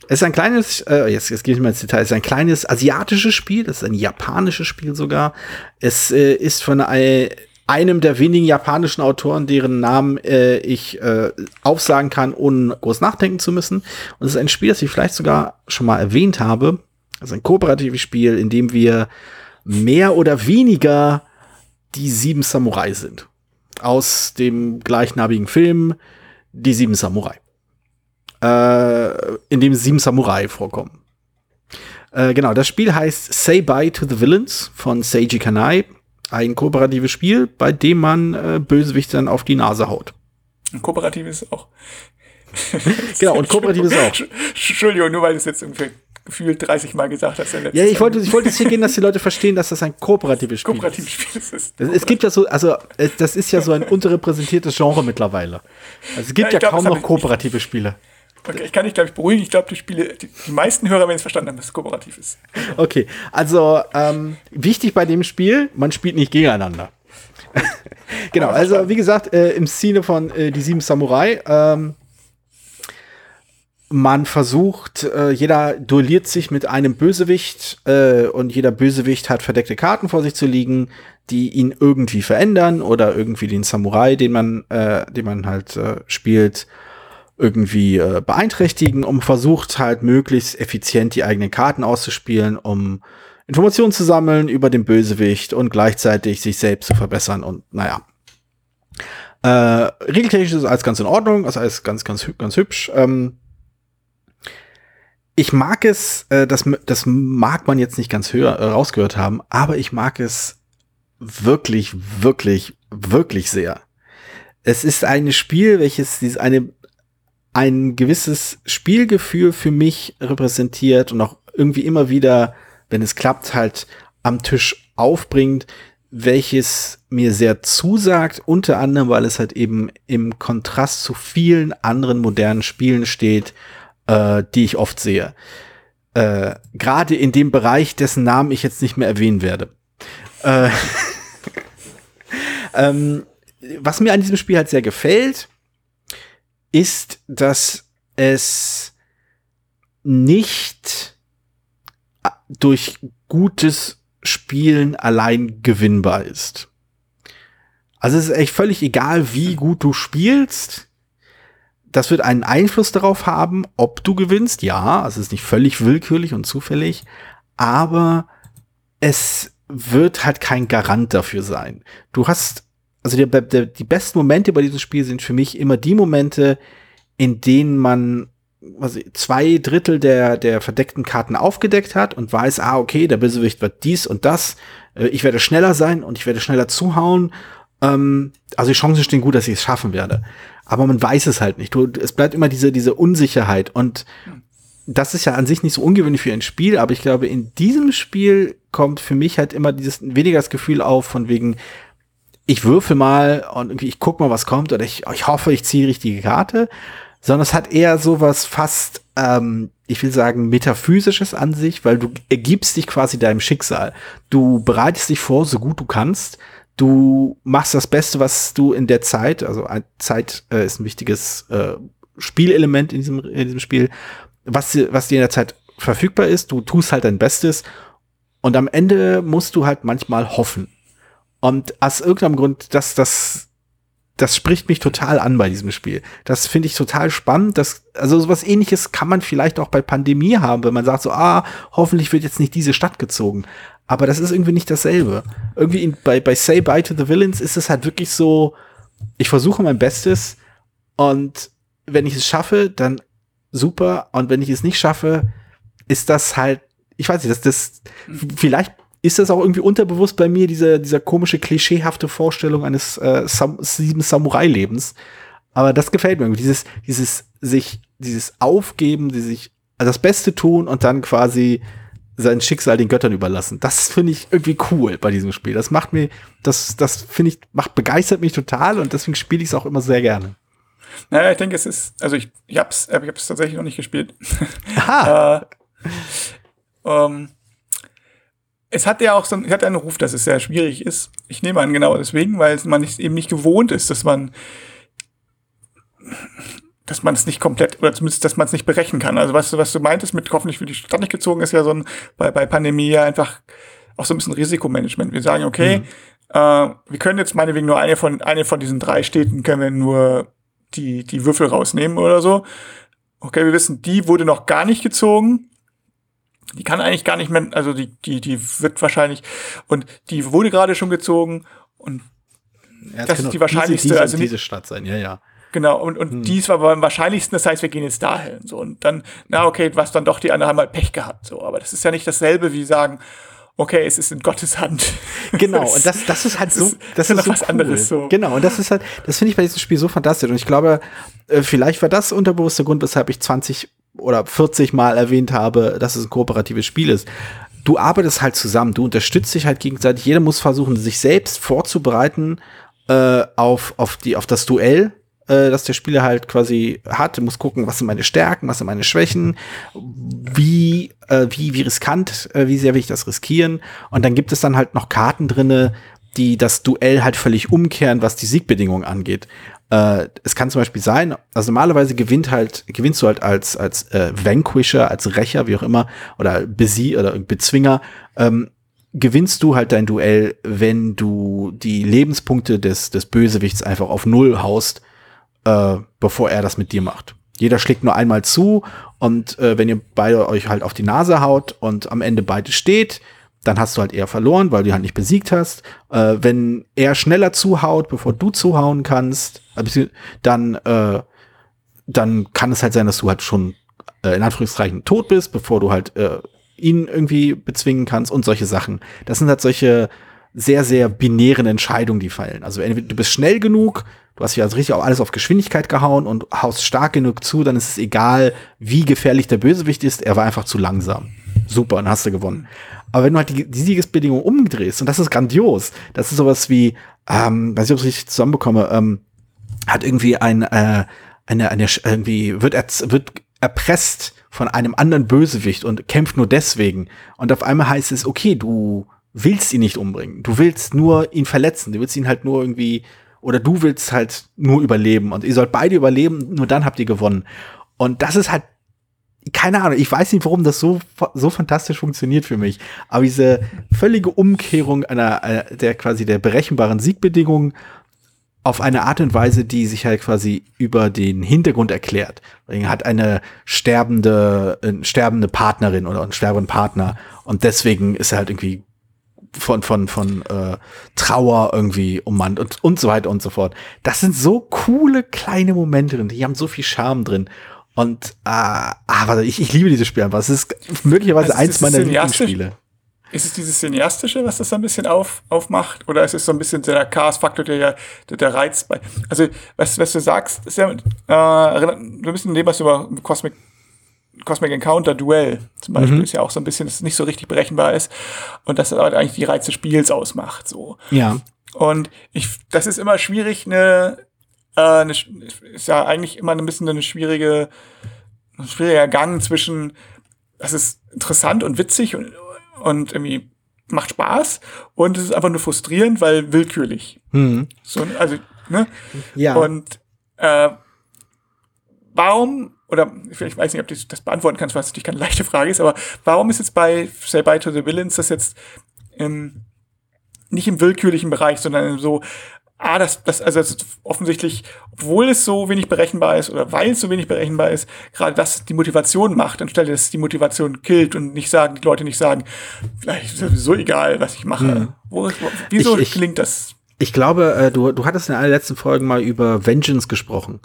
es ist ein kleines, äh, jetzt, jetzt gehe ich mal ins Detail, es ist ein kleines asiatisches Spiel, das ist ein japanisches Spiel sogar. Es äh, ist von äh, einem der wenigen japanischen Autoren, deren Namen äh, ich äh, aufsagen kann, ohne groß nachdenken zu müssen. Und es ist ein Spiel, das ich vielleicht sogar schon mal erwähnt habe. Es ist ein kooperatives Spiel, in dem wir mehr oder weniger die sieben Samurai sind. Aus dem gleichnamigen Film Die sieben Samurai. Äh, in dem sieben Samurai vorkommen. Äh, genau, das Spiel heißt Say Bye to the Villains von Seiji Kanai. Ein kooperatives Spiel, bei dem man äh, Bösewichtern auf die Nase haut. Ein kooperatives auch. Genau, und kooperatives auch. Entschuldigung, nur weil das jetzt irgendwie gefühlt dreißig Mal gesagt hast. Ja, ich wollte, ich wollte es hier gehen, dass die Leute verstehen, dass das ein kooperatives Spiel Kooperative ist. Spiel ist es. Es gibt ja so, also das ist ja so ein unterrepräsentiertes Genre mittlerweile. Also es gibt ja, ja glaub, kaum noch kooperative ich, Spiele. Okay, ich kann dich, glaube ich, beruhigen. Ich glaube, die Spiele, die, die meisten Hörer, wenn es verstanden haben, dass es kooperativ ist. Okay, also ähm, wichtig bei dem Spiel, man spielt nicht gegeneinander. Genau, also wie gesagt, äh, im Szene von äh, Die sieben Samurai, ähm, man versucht, äh, jeder duelliert sich mit einem Bösewicht äh, und jeder Bösewicht hat verdeckte Karten vor sich zu liegen, die ihn irgendwie verändern oder irgendwie den Samurai, den man, äh, den man halt äh, spielt, irgendwie äh, beeinträchtigen, um versucht halt möglichst effizient die eigenen Karten auszuspielen, um Informationen zu sammeln über den Bösewicht und gleichzeitig sich selbst zu verbessern und naja. Äh, regeltechnisch ist alles ganz in Ordnung, also alles ganz, ganz, ganz hübsch. Ähm, Ich mag es, äh, das, das mag man jetzt nicht ganz höher, äh, rausgehört haben, aber ich mag es wirklich, wirklich, wirklich sehr. Es ist ein Spiel, welches dieses eine, ein gewisses Spielgefühl für mich repräsentiert und auch irgendwie immer wieder, wenn es klappt, halt am Tisch aufbringt, welches mir sehr zusagt, unter anderem, weil es halt eben im Kontrast zu vielen anderen modernen Spielen steht, die ich oft sehe. Äh, Gerade in dem Bereich, dessen Namen ich jetzt nicht mehr erwähnen werde. Äh, ähm, was mir an diesem Spiel halt sehr gefällt, ist, dass es nicht durch gutes Spielen allein gewinnbar ist. Also es ist echt völlig egal, wie gut du spielst. Das wird einen Einfluss darauf haben, ob du gewinnst. Ja, also es ist nicht völlig willkürlich und zufällig, aber es wird halt kein Garant dafür sein. Du hast, also die, die, die besten Momente bei diesem Spiel sind für mich immer die Momente, in denen man also zwei Drittel der, der verdeckten Karten aufgedeckt hat und weiß, ah, okay, der Bösewicht wird dies und das, ich werde schneller sein und ich werde schneller zuhauen. Ähm, also die Chancen stehen gut, dass ich es schaffen werde. Aber man weiß es halt nicht. Du, es bleibt immer diese, diese Unsicherheit. Und das ist ja an sich nicht so ungewöhnlich für ein Spiel. Aber ich glaube, in diesem Spiel kommt für mich halt immer dieses weniger das Gefühl auf von wegen, ich würfel mal und irgendwie ich guck mal, was kommt. Oder ich, ich hoffe, ich ziehe die richtige Karte. Sondern es hat eher sowas fast, ähm, ich will sagen, metaphysisches an sich. Weil du ergibst dich quasi deinem Schicksal. Du bereitest dich vor, so gut du kannst. Du machst das Beste, was du in der Zeit, also Zeit äh, ist ein wichtiges äh, Spielelement in diesem, in diesem Spiel, was, was dir in der Zeit verfügbar ist. Du tust halt dein Bestes und am Ende musst du halt manchmal hoffen. Und aus irgendeinem Grund, das, das, das spricht mich total an bei diesem Spiel. Das finde ich total spannend. Das, also sowas Ähnliches kann man vielleicht auch bei Pandemie haben, wenn man sagt so, ah, hoffentlich wird jetzt nicht diese Stadt gezogen. Aber das ist irgendwie nicht dasselbe. Irgendwie in, bei, bei Say Bye to the Villains ist es halt wirklich so, ich versuche mein Bestes und wenn ich es schaffe, dann super. Und wenn ich es nicht schaffe, ist das halt, ich weiß nicht, das, das vielleicht ist das auch irgendwie unterbewusst bei mir, diese, dieser komische, klischeehafte Vorstellung eines äh, Sam- sieben Samurai-Lebens. Aber das gefällt mir. Dieses, dieses sich, dieses Aufgeben, die sich das Beste tun und dann quasi sein Schicksal den Göttern überlassen. Das finde ich irgendwie cool bei diesem Spiel. Das macht mir, das, das finde ich, macht, begeistert mich total und deswegen spiele ich es auch immer sehr gerne. Naja, ich denke, es ist, also ich, ich hab's, ich hab's tatsächlich noch nicht gespielt. Aha. äh, ähm, es hat ja auch so einen, hat einen Ruf, dass es sehr schwierig ist. Ich nehme an, genau deswegen, weil man nicht, eben nicht gewohnt ist, dass man, dass man es nicht komplett, oder zumindest, dass man es nicht berechnen kann. Also was, was du meintest mit hoffentlich für die Stadt nicht gezogen, ist ja so ein, bei, bei Pandemie ja einfach auch so ein bisschen Risikomanagement. Wir sagen, okay, mhm. äh, wir können jetzt meinetwegen nur eine von, eine von diesen drei Städten können wir nur die, die Würfel rausnehmen oder so. Okay, wir wissen, die wurde noch gar nicht gezogen. Die kann eigentlich gar nicht mehr, also die, die, die wird wahrscheinlich, und die wurde gerade schon gezogen und ja, das ist die wahrscheinlichste. Diese, diese, also diese Stadt sein, ja, ja. Genau, und, und hm. dies war am wahrscheinlichsten, das heißt, wir gehen jetzt dahin. So, und dann, na okay, was dann doch, die anderen haben halt Pech gehabt. So, aber das ist ja nicht dasselbe wie sagen, okay, es ist in Gottes Hand. Genau, und das, das ist halt so, das, das ist, ist so was cool. anderes so. Genau, und das ist halt, das finde ich bei diesem Spiel so fantastisch. Und ich glaube, vielleicht war das unterbewusste Grund, weshalb ich zwanzig oder vierzig Mal erwähnt habe, dass es ein kooperatives Spiel ist. Du arbeitest halt zusammen, du unterstützt dich halt gegenseitig. Jeder muss versuchen, sich selbst vorzubereiten äh, auf, auf, die, auf das Duell, dass der Spieler halt quasi hat, muss gucken, was sind meine Stärken, was sind meine Schwächen, wie äh, wie wie riskant, äh, wie sehr will ich das riskieren, und dann gibt es dann halt noch Karten drinne, die das Duell halt völlig umkehren, was die Siegbedingungen angeht. Äh, es kann zum Beispiel sein, also normalerweise gewinnt halt gewinnst du halt als als äh, Vanquisher, als Rächer, wie auch immer, oder Besie oder Bezwinger, ähm, gewinnst du halt dein Duell, wenn du die Lebenspunkte des des Bösewichts einfach auf null haust, Äh, bevor er das mit dir macht. Jeder schlägt nur einmal zu, und äh, wenn ihr beide euch halt auf die Nase haut und am Ende beide steht, dann hast du halt eher verloren, weil du ihn halt nicht besiegt hast. Äh, wenn er schneller zuhaut, bevor du zuhauen kannst, dann, äh, dann kann es halt sein, dass du halt schon äh, in Anführungszeichen tot bist, bevor du halt äh, ihn irgendwie bezwingen kannst und solche Sachen. Das sind halt solche sehr, sehr binären Entscheidungen, die fallen. Also entweder du bist schnell genug, du hast dich also richtig auf alles auf Geschwindigkeit gehauen und haust stark genug zu, dann ist es egal, wie gefährlich der Bösewicht ist, er war einfach zu langsam. Super, dann hast du gewonnen. Aber wenn du halt die, die Siegesbedingungen umdrehst, und das ist grandios, das ist sowas wie, ähm, weiß nicht, ob ich es richtig zusammenbekomme, ähm, hat irgendwie ein, äh, eine, eine, irgendwie wird, erz- wird erpresst von einem anderen Bösewicht und kämpft nur deswegen. Und auf einmal heißt es, okay, du willst ihn nicht umbringen, du willst nur ihn verletzen, du willst ihn halt nur irgendwie, oder du willst halt nur überleben, und ihr sollt beide überleben, nur dann habt ihr gewonnen. Und das ist halt, keine Ahnung, ich weiß nicht, warum das so so fantastisch funktioniert für mich, aber diese völlige Umkehrung einer der quasi der berechenbaren Siegbedingungen auf eine Art und Weise, die sich halt quasi über den Hintergrund erklärt. Deswegen hat eine sterbende eine sterbende Partnerin oder einen sterbenden Partner, und deswegen ist er halt irgendwie von von von äh, Trauer irgendwie ummannt und und so weiter und so fort. Das sind so coole kleine Momente drin, die haben so viel Charme drin, und äh, aber ich ich liebe dieses Spiel einfach. Es ist möglicherweise also eins meiner Lieblingsspiele. Ist es dieses Cineastische, was das so ein bisschen auf, aufmacht? Oder ist es so ein bisschen der Chaos-Faktor, der, der, der Reiz bei, also was was du sagst, ist ja äh, erinnert so ein bisschen dem, was über Cosmic Cosmic Encounter Duell zum Beispiel, mhm. ist ja auch so ein bisschen, dass es nicht so richtig berechenbar ist und dass das halt eigentlich die Reize des Spiels ausmacht. So. Ja. Und ich, das ist immer schwierig, eine, äh, eine, ist ja eigentlich immer ein bisschen eine schwierige, ein schwieriger Gang zwischen, das ist interessant und witzig und, und irgendwie macht Spaß, und es ist einfach nur frustrierend, weil willkürlich. Mhm. So, also, ne? Ja. Und äh, warum Oder ich weiß nicht, ob du das beantworten kannst, weil es natürlich keine leichte Frage ist, aber warum ist jetzt bei Say Bye to the Villains das jetzt ähm, nicht im willkürlichen Bereich, sondern so, ah, das, das, also das offensichtlich, obwohl es so wenig berechenbar ist oder weil es so wenig berechenbar ist, gerade das die Motivation macht, anstelle dass die Motivation killt und nicht sagen, die Leute nicht sagen, vielleicht ist es sowieso egal, was ich mache. Hm. Wo, wieso ich, ich, klingt das? Ich glaube, äh, du, du hattest in einer letzten Folge mal über Vengeance gesprochen.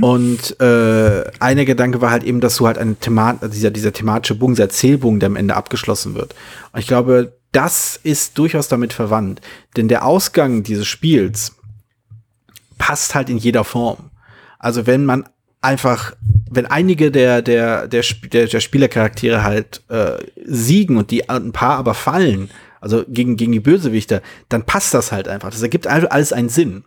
Und äh, ein Gedanke war halt eben, dass du halt eine Thema, dieser, dieser thematische Bogen, dieser Erzählbogen, der am Ende abgeschlossen wird. Und ich glaube, das ist durchaus damit verwandt. Denn der Ausgang dieses Spiels passt halt in jeder Form. Also wenn man einfach, wenn einige der, der, der, der, der Spielercharaktere halt äh, siegen und die ein paar aber fallen, also gegen, gegen die Bösewichter, dann passt das halt einfach. Das ergibt alles einen Sinn.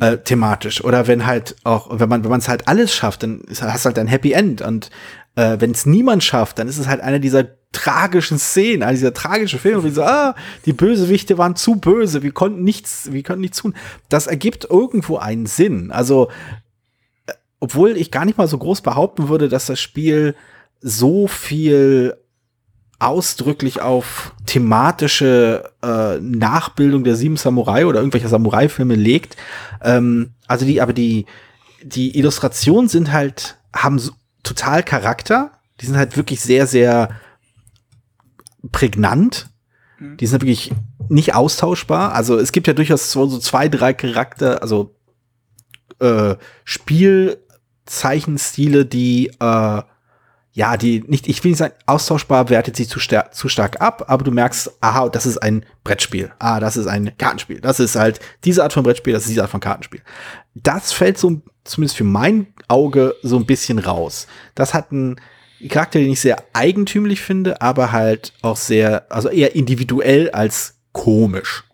Äh, thematisch. Oder wenn halt auch, wenn man, wenn man es halt alles schafft, dann ist, hast du halt ein Happy End. Und äh, wenn es niemand schafft, dann ist es halt einer dieser tragischen Szenen, einer dieser tragischen Filme, wie so, ah, die Bösewichte waren zu böse, wir konnten nichts, wir konnten nichts tun. Das ergibt irgendwo einen Sinn. Also, äh, obwohl ich gar nicht mal so groß behaupten würde, dass das Spiel so viel ausdrücklich auf thematische äh, Nachbildung der Sieben Samurai oder irgendwelcher Samurai-Filme legt. Ähm, also die, aber die, die Illustrationen sind halt, haben so total Charakter. Die sind halt wirklich sehr, sehr prägnant. Mhm. Die sind halt wirklich nicht austauschbar. Also es gibt ja durchaus so, so zwei, drei Charakter, also äh, Spielzeichenstile, die äh, ja, die nicht, ich will nicht sagen, austauschbar wertet sie zu, zu stark ab, aber du merkst, aha, das ist ein Brettspiel, ah, das ist ein Kartenspiel, das ist halt diese Art von Brettspiel, das ist diese Art von Kartenspiel. Das fällt so, zumindest für mein Auge, so ein bisschen raus. Das hat einen Charakter, den ich sehr eigentümlich finde, aber halt auch sehr, also eher individuell als komisch.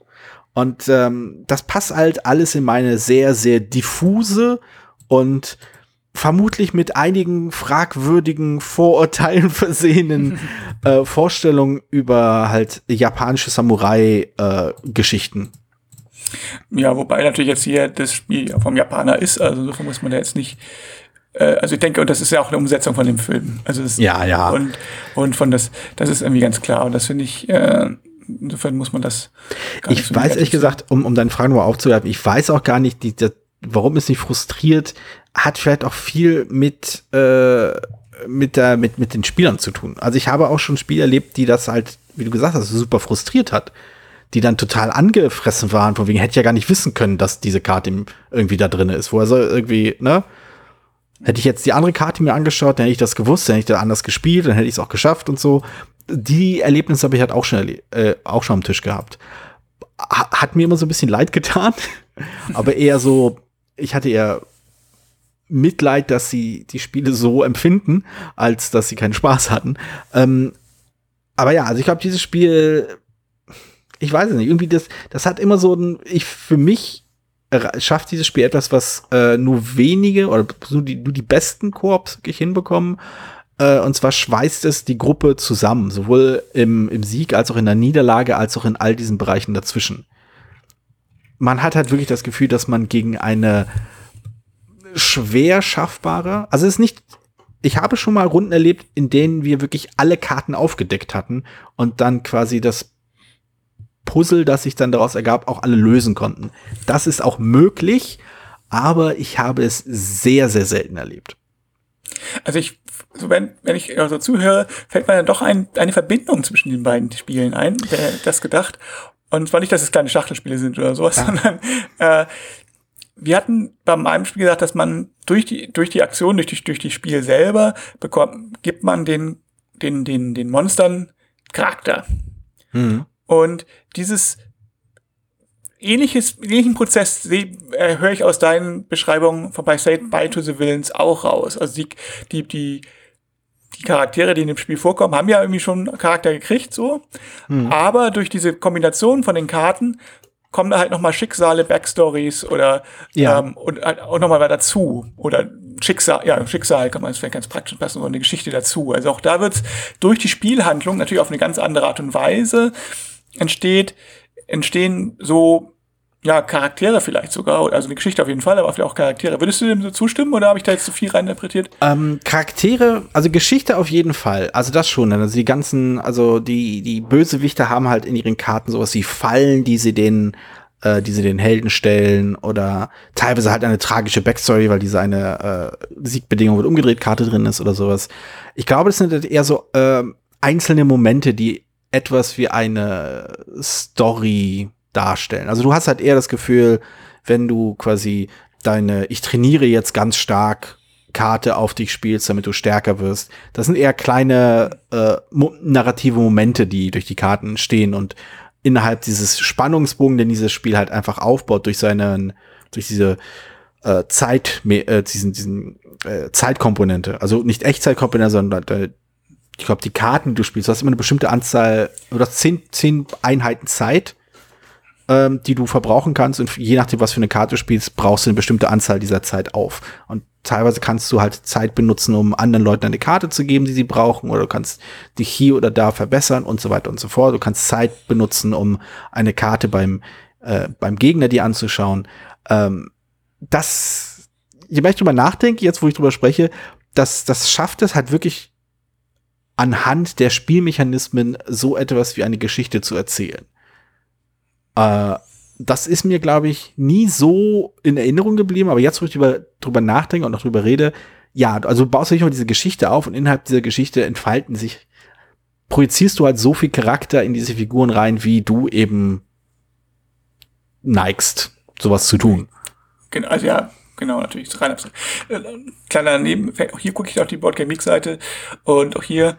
Und ähm, das passt halt alles in meine sehr, sehr diffuse und vermutlich mit einigen fragwürdigen Vorurteilen versehenen äh, Vorstellungen über halt japanische Samurai-Geschichten. Äh, ja, wobei natürlich jetzt hier das Spiel vom Japaner ist, also insofern muss man da jetzt nicht, äh, also ich denke, und das ist ja auch eine Umsetzung von dem Film. Also das, ja, ja. Und, und von das, das ist irgendwie ganz klar und das finde ich, äh, insofern muss man das gar nicht. Ich so weiß ehrlich gesagt, um, um deine Frage nur aufzuwerfen, ich weiß auch gar nicht, die, die, warum es nicht frustriert, hat vielleicht auch viel mit, äh, mit, der, mit, mit den Spielern zu tun. Also ich habe auch schon Spiele erlebt, die das halt, wie du gesagt hast, super frustriert hat. Die dann total angefressen waren, von wegen, hätte ich ja gar nicht wissen können, dass diese Karte irgendwie da drin ist. Wo er so irgendwie, ne? Hätte ich jetzt die andere Karte mir angeschaut, dann hätte ich das gewusst, dann hätte ich da anders gespielt, dann hätte ich es auch geschafft und so. Die Erlebnisse habe ich halt auch schon, äh, auch schon am Tisch gehabt. Hat mir immer so ein bisschen leid getan, aber eher so, ich hatte eher Mitleid, dass sie die Spiele so empfinden, als dass sie keinen Spaß hatten. Ähm, aber ja, also ich glaube, dieses Spiel, ich weiß es nicht, irgendwie das, das hat immer so ein, ich für mich schafft dieses Spiel etwas, was äh, nur wenige oder nur die, nur die besten Koops hinbekommen. Äh, und zwar schweißt es die Gruppe zusammen, sowohl im, im Sieg als auch in der Niederlage, als auch in all diesen Bereichen dazwischen. Man hat halt wirklich das Gefühl, dass man gegen eine schwer schaffbare, also es ist nicht, ich habe schon mal Runden erlebt, in denen wir wirklich alle Karten aufgedeckt hatten und dann quasi das Puzzle, das sich dann daraus ergab, auch alle lösen konnten. Das ist auch möglich, aber ich habe es sehr, sehr selten erlebt. Also ich, so wenn, wenn ich so also zuhöre, fällt mir dann doch ein, eine Verbindung zwischen den beiden Spielen ein, wer hätte das gedacht. Und zwar nicht, dass es kleine Schachtelspiele sind oder sowas, ja. sondern äh, wir hatten bei meinem Spiel gesagt, dass man durch die, durch die Aktion, durch die, durch die Spiel selber bekommt, gibt man den, den, den, den Monstern Charakter. Mhm. Und dieses ähnliches, ähnlichen Prozess seh, äh, höre ich aus deinen Beschreibungen von bei Say Bye to the Villains auch raus. Also die, die, die, die Charaktere, die in dem Spiel vorkommen, haben ja irgendwie schon Charakter gekriegt, so. Mhm. Aber durch diese Kombination von den Karten kommen da halt nochmal Schicksale, Backstories oder ja. ähm, und halt auch nochmal was dazu. Oder Schicksal, ja, Schicksal kann man es vielleicht ganz praktisch passen, so eine Geschichte dazu. Also auch da wird's durch die Spielhandlung natürlich auf eine ganz andere Art und Weise entsteht, entstehen so, ja, Charaktere vielleicht sogar, also eine Geschichte auf jeden Fall, aber auch Charaktere. Würdest du dem so zustimmen oder habe ich da jetzt zu viel reininterpretiert? Ähm, Charaktere, also Geschichte auf jeden Fall, also das schon. Also die ganzen, also die die Bösewichte haben halt in ihren Karten sowas wie Fallen, die sie den, äh, die sie den Helden stellen oder teilweise halt eine tragische Backstory, weil diese eine äh, Siegbedingung wird umgedreht, Karte drin ist oder sowas. Ich glaube, das sind halt eher so äh, einzelne Momente, die etwas wie eine Story darstellen. Also du hast halt eher das Gefühl, wenn du quasi deine, ich trainiere jetzt ganz stark Karte auf dich spielst, damit du stärker wirst. Das sind eher kleine äh, mo- narrative Momente, die durch die Karten entstehen und innerhalb dieses Spannungsbogen, den dieses Spiel halt einfach aufbaut, durch seinen, durch diese äh, Zeit, äh, diesen, diesen äh, Zeitkomponente. Also nicht Echtzeitkomponente, sondern äh, ich glaube, die Karten, die du spielst, du hast immer eine bestimmte Anzahl, du hast zehn, zehn Einheiten Zeit, ähm, die du verbrauchen kannst. Und je nachdem, was für eine Karte du spielst, brauchst du eine bestimmte Anzahl dieser Zeit auf. Und teilweise kannst du halt Zeit benutzen, um anderen Leuten eine Karte zu geben, die sie brauchen, oder du kannst dich hier oder da verbessern und so weiter und so fort. Du kannst Zeit benutzen, um eine Karte beim äh, beim Gegner dir anzuschauen. Ähm, das, je mehr ich drüber nachdenke, jetzt wo ich drüber spreche, das, das schafft es halt wirklich anhand der Spielmechanismen so etwas wie eine Geschichte zu erzählen. Äh, Das ist mir, glaube ich, nie so in Erinnerung geblieben. Aber jetzt, wo ich drüber, drüber nachdenke und noch drüber rede, ja, also baust du nicht nur diese Geschichte auf und innerhalb dieser Geschichte entfalten sich, projizierst du halt so viel Charakter in diese Figuren rein, wie du eben neigst, sowas zu tun. Genau, also ja, genau, natürlich. Rein abstrakt. Äh, kleiner Nebeneffekt, auch hier gucke ich auf die BoardGameGeek-Seite und auch hier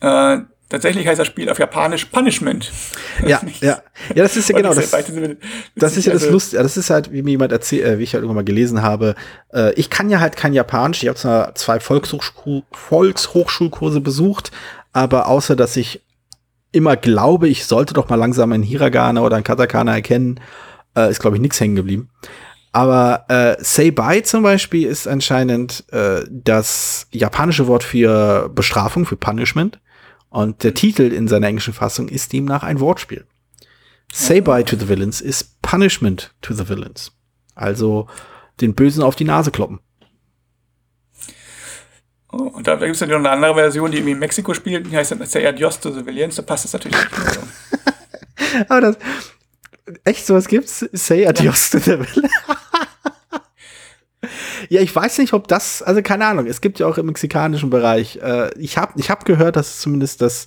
äh, tatsächlich heißt das Spiel auf Japanisch Punishment. Ja, ja. Ja, das ist ja genau das. Das, das ist ja das Lustige. Das ist halt, wie mir jemand erzählt, äh, wie ich halt irgendwann mal gelesen habe. Äh, ich kann ja halt kein Japanisch. Ich habe zwar zwei Volkshochschul- Volkshochschulkurse besucht, aber außer, dass ich immer glaube, ich sollte doch mal langsam ein Hiragana oder ein Katakana erkennen, äh, ist, glaube ich, nichts hängen geblieben. Aber äh, Say Bye zum Beispiel ist anscheinend äh, das japanische Wort für Bestrafung, für Punishment. Und der Titel in seiner englischen Fassung ist demnach ein Wortspiel. Say Bye to the Villains ist Punishment to the Villains. Also den Bösen auf die Nase kloppen. Oh, und da gibt es ja noch eine andere Version, die in Mexiko spielt. Die heißt dann Say Adios to the Villains. Da passt das natürlich nicht. Aber das, echt, sowas gibt's? Say Adios ja. to the Villains. Ja, ich weiß nicht, ob das, also keine Ahnung, es gibt ja auch im mexikanischen Bereich, äh, ich habe ich hab gehört, dass zumindest das,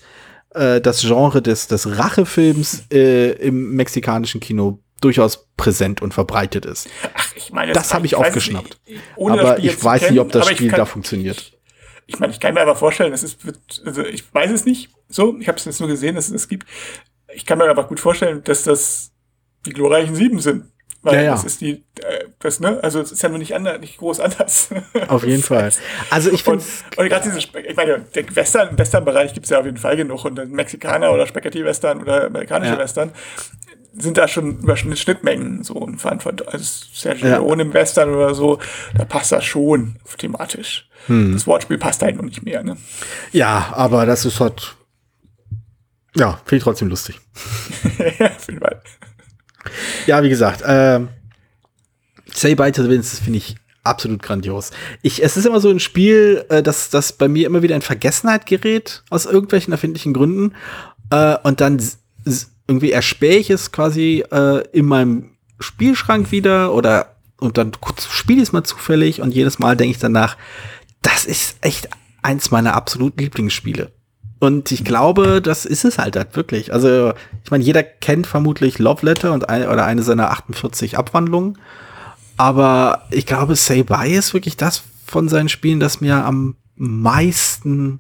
äh, das Genre des, des Rachefilms äh, im mexikanischen Kino durchaus präsent und verbreitet ist. Ach, ich meine, das, das habe ich, ich aufgeschnappt. Nicht, aber ich weiß kennen, nicht, ob das Spiel kann, da funktioniert. Ich, ich meine, ich kann mir aber vorstellen, das ist, also ich weiß es nicht so, ich habe es jetzt nur gesehen, dass es das gibt. Ich kann mir aber gut vorstellen, dass das die glorreichen Sieben sind. Weil ja, ja. Das ist die, das, ne, also es ist ja nur nicht anders, nicht groß anders. Auf jeden Fall. Also ich finde. Und, und gerade diese, ich meine, der Western, im Western-Bereich gibt es ja auf jeden Fall genug. Und dann Mexikaner oder Spaghetti-Western oder amerikanische ja. Western sind da schon über Schnittmengen so und also Sergio ja. Leone im Western oder so, da passt das schon thematisch. Hm. Das Wortspiel passt halt noch nicht mehr, ne? Ja, aber das ist halt. Ja, finde ich trotzdem lustig. Ja, auf jeden Fall. Ja, wie gesagt, äh, Say Bye to the Villains finde ich absolut grandios. Ich, es ist immer so ein Spiel, äh, das, das bei mir immer wieder in Vergessenheit gerät, aus irgendwelchen erfindlichen Gründen. Äh, und dann s- s- irgendwie erspähe ich es quasi äh, in meinem Spielschrank wieder oder und dann spiele ich es mal zufällig und jedes Mal denke ich danach, das ist echt eins meiner absoluten Lieblingsspiele. Und ich glaube, das ist es halt halt wirklich. Also, ich meine, jeder kennt vermutlich Love Letter und eine oder eine seiner achtundvierzig Abwandlungen. Aber ich glaube, Say Bye ist wirklich das von seinen Spielen, das mir am meisten,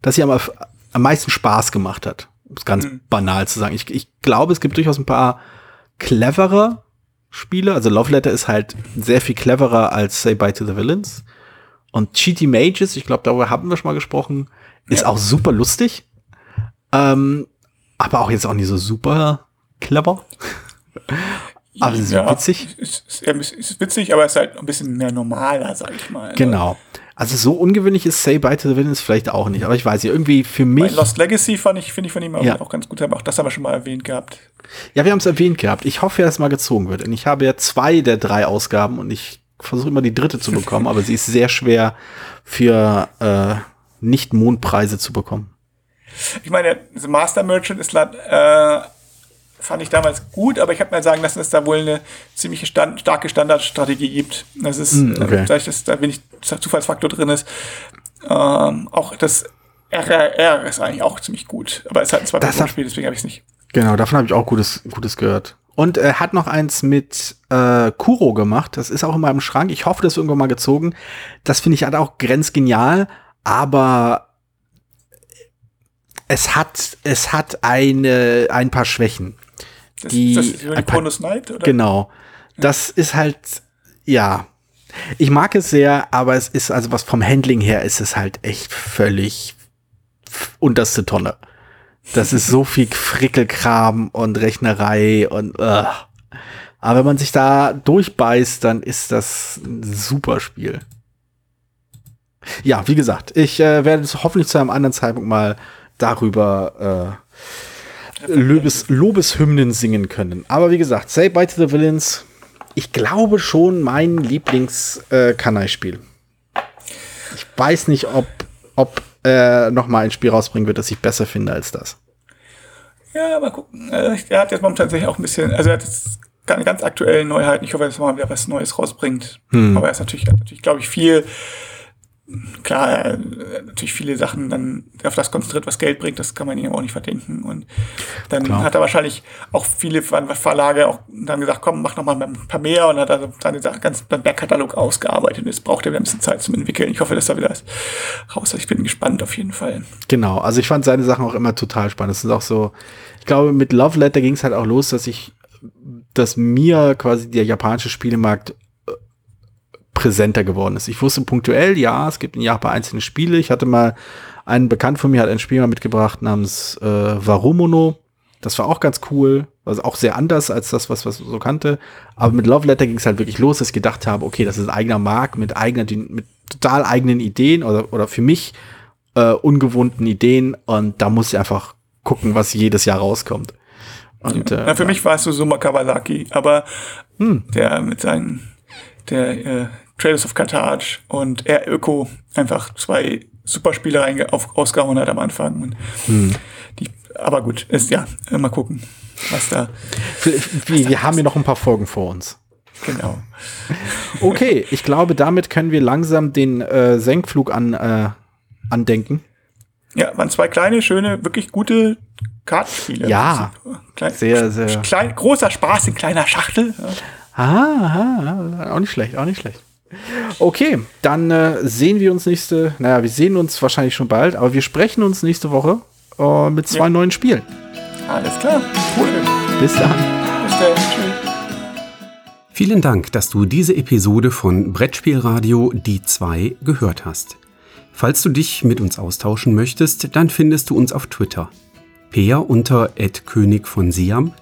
das hier am, am meisten Spaß gemacht hat. Um es ganz mhm. banal zu sagen. Ich, ich glaube, es gibt durchaus ein paar clevere Spiele. Also Love Letter ist halt sehr viel cleverer als Say Bye to the Villains. Und Cheaty Mages, ich glaube, darüber haben wir schon mal gesprochen, ist ja. auch super lustig, ähm, aber auch jetzt auch nicht so super clever. Aber es ja, ist witzig. Es ist, ist, ist witzig, aber es ist halt ein bisschen mehr normaler, sag ich mal. Genau. Also so ungewöhnlich ist Say Bye to the Villains vielleicht auch nicht, aber ich weiß nicht, irgendwie für mich. Bei Lost Legacy fand ich, finde ich von ihm ja. auch ganz gut, aber auch das haben wir schon mal erwähnt gehabt. Ja, wir haben es erwähnt gehabt. Ich hoffe, dass es mal gezogen wird. Und ich habe ja zwei der drei Ausgaben und ich versuche immer die dritte zu bekommen, aber sie ist sehr schwer für äh, nicht Mondpreise zu bekommen. Ich meine, The Master Merchant ist äh, fand ich damals gut, aber ich habe mal sagen lassen, dass es da wohl eine ziemlich stand, starke Standardstrategie gibt. Das ist, mm, okay. äh, dass da wenig Zufallsfaktor drin ist. Ähm, auch das R R R ist eigentlich auch ziemlich gut, aber es hat ein zwei Personen Spiel, deswegen habe ich es nicht. Genau, davon habe ich auch Gutes, Gutes gehört. Und er hat noch eins mit äh, Kuro gemacht. Das ist auch in meinem Schrank. Ich hoffe, das ist irgendwann mal gezogen. Das finde ich halt auch grenzgenial. Aber es hat, es hat eine, ein paar Schwächen. Das, die, das ist ein paar, Knight, oder? Genau. Ja. Das ist halt, ja. Ich mag es sehr, aber es ist, also was vom Handling her, ist es halt echt völlig unterste Tonne. Das ist so viel Frickelkram und Rechnerei und uh. Aber wenn man sich da durchbeißt, dann ist das ein super Spiel. Ja, wie gesagt, ich äh, werde es hoffentlich zu einem anderen Zeitpunkt mal darüber äh, Lobes, Lobeshymnen singen können. Aber wie gesagt, Say Bye to the Villains, ich glaube schon mein Lieblings-Kanai-Spiel. Äh, ich weiß nicht, ob ob Äh, noch mal ein Spiel rausbringen wird, das ich besser finde als das. Ja, mal gucken. Er hat jetzt momentan tatsächlich auch ein bisschen, also er hat jetzt keine ganz aktuellen Neuheiten. Ich hoffe, dass er mal wieder was Neues rausbringt. Hm. Aber er ist natürlich, natürlich glaube ich, viel, klar, natürlich viele Sachen dann auf das konzentriert, was Geld bringt. Das kann man ihm auch nicht verdenken. Und dann klar. Hat er wahrscheinlich auch viele Verlage auch dann gesagt, komm, mach noch mal ein paar mehr. Und hat also dann den ganzen Backkatalog ausgearbeitet. Und jetzt braucht er wieder ein bisschen Zeit zum Entwickeln. Ich hoffe, dass da wieder was raus ist. Ich bin gespannt auf jeden Fall. Genau. Also ich fand seine Sachen auch immer total spannend. Das ist auch so, ich glaube, mit Love Letter ging es halt auch los, dass ich, dass mir quasi der japanische Spielemarkt präsenter geworden ist. Ich wusste punktuell, ja, es gibt in Japan einzelne Spiele. Ich hatte mal, einen Bekannten von mir hat ein Spiel mal mitgebracht namens äh, Warumono. Das war auch ganz cool. Also auch sehr anders als das, was was so kannte. Aber mit Love Letter ging es halt wirklich los, dass ich gedacht habe, okay, das ist ein eigener Markt mit eigener, mit total eigenen Ideen oder, oder für mich äh, ungewohnten Ideen. Und da muss ich einfach gucken, was jedes Jahr rauskommt. Und, ja. äh, Na, für mich war es so Summa Kawasaki, aber hm. der mit seinen der äh, Trails of Carthage und er Öko einfach zwei Superspiele ausgehauen hat am Anfang. Und hm. die, aber gut, ist ja, mal gucken, was da. Wir, was wir da haben hier noch ein paar Folgen vor uns. Genau. Okay, ich glaube, damit können wir langsam den äh, Senkflug an, äh, andenken. Ja, waren zwei kleine, schöne, wirklich gute Kartenspiele. Ja, Klein, sehr, sehr. Klein, großer Spaß in kleiner Schachtel. Ja. Ah, ah, auch nicht schlecht, auch nicht schlecht. Okay, dann äh, sehen wir uns nächste, naja, wir sehen uns wahrscheinlich schon bald, aber wir sprechen uns nächste Woche äh, mit zwei ja. neuen Spielen. Alles klar, cool. Bis dann. Bis dann, tschüss. Vielen Dank, dass du diese Episode von Brettspielradio Die zwei gehört hast. Falls du dich mit uns austauschen möchtest, dann findest du uns auf Twitter. Peer unter at königvonsiam,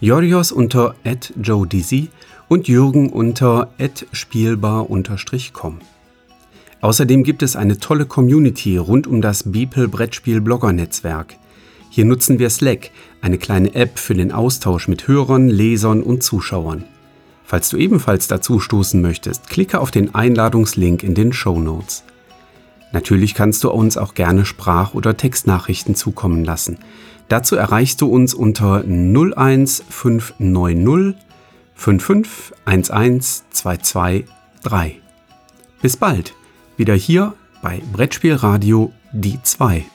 Giorgos unter at joeDizzy und Jürgen unter at spielbar punkt com. Außerdem gibt es eine tolle Community rund um das Beeple-Brettspiel-Blogger-Netzwerk. Hier nutzen wir Slack, eine kleine App für den Austausch mit Hörern, Lesern und Zuschauern. Falls du ebenfalls dazu stoßen möchtest, klicke auf den Einladungslink in den Shownotes. Natürlich kannst du uns auch gerne Sprach- oder Textnachrichten zukommen lassen. Dazu erreichst du uns unter null eins fünf neun null fünf fünf eins eins zwei zwei drei. Bis bald, wieder hier bei Brettspielradio Die zwei.